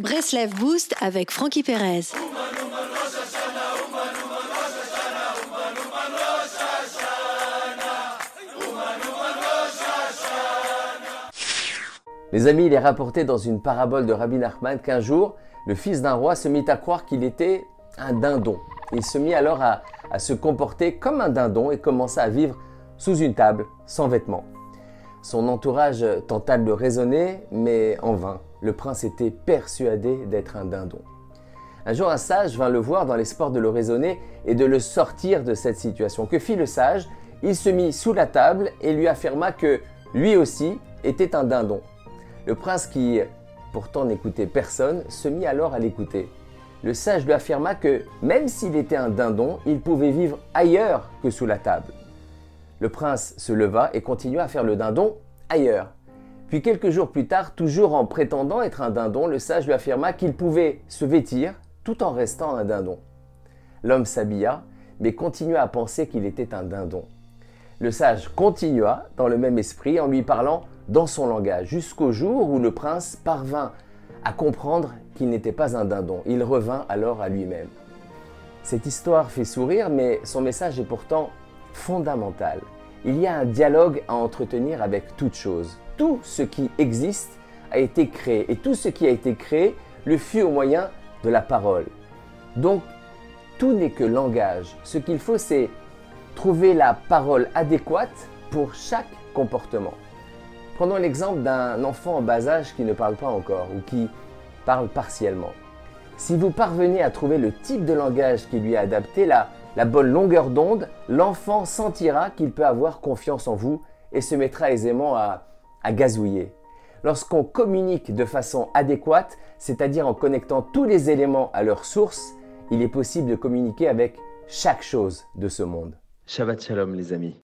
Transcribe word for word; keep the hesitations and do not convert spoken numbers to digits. Breslev Boost avec Frankie Perez. Les amis, il est rapporté dans une parabole de Rabbi Nachman qu'un jour, le fils d'un roi se mit à croire qu'il était un dindon. Il se mit alors à, à se comporter comme un dindon et commença à vivre sous une table, sans vêtements. Son entourage tenta de le raisonner, mais en vain. Le prince était persuadé d'être un dindon. Un jour, un sage vint le voir dans l'espoir de le raisonner et de le sortir de cette situation. Que fit le sage ? Il se mit sous la table et lui affirma que lui aussi était un dindon. Le prince, qui pourtant n'écoutait personne, se mit alors à l'écouter. Le sage lui affirma que même s'il était un dindon, il pouvait vivre ailleurs que sous la table. Le prince se leva et continua à faire le dindon ailleurs. Puis quelques jours plus tard, toujours en prétendant être un dindon, le sage lui affirma qu'il pouvait se vêtir tout en restant un dindon. L'homme s'habilla, mais continua à penser qu'il était un dindon. Le sage continua dans le même esprit en lui parlant dans son langage, jusqu'au jour où le prince parvint à comprendre qu'il n'était pas un dindon. Il revint alors à lui-même. Cette histoire fait sourire, mais son message est pourtant fondamental. Il y a un dialogue à entretenir avec toute chose. Tout ce qui existe a été créé, et tout ce qui a été créé le fut au moyen de la parole. Donc, tout n'est que langage. Ce qu'il faut, c'est trouver la parole adéquate pour chaque comportement. Prenons l'exemple d'un enfant en bas âge qui ne parle pas encore ou qui parle partiellement. Si vous parvenez à trouver le type de langage qui lui est adapté, la, la bonne longueur d'onde, l'enfant sentira qu'il peut avoir confiance en vous et se mettra aisément à, à gazouiller. Lorsqu'on communique de façon adéquate, c'est-à-dire en connectant tous les éléments à leur source, il est possible de communiquer avec chaque chose de ce monde. Shabbat Shalom les amis.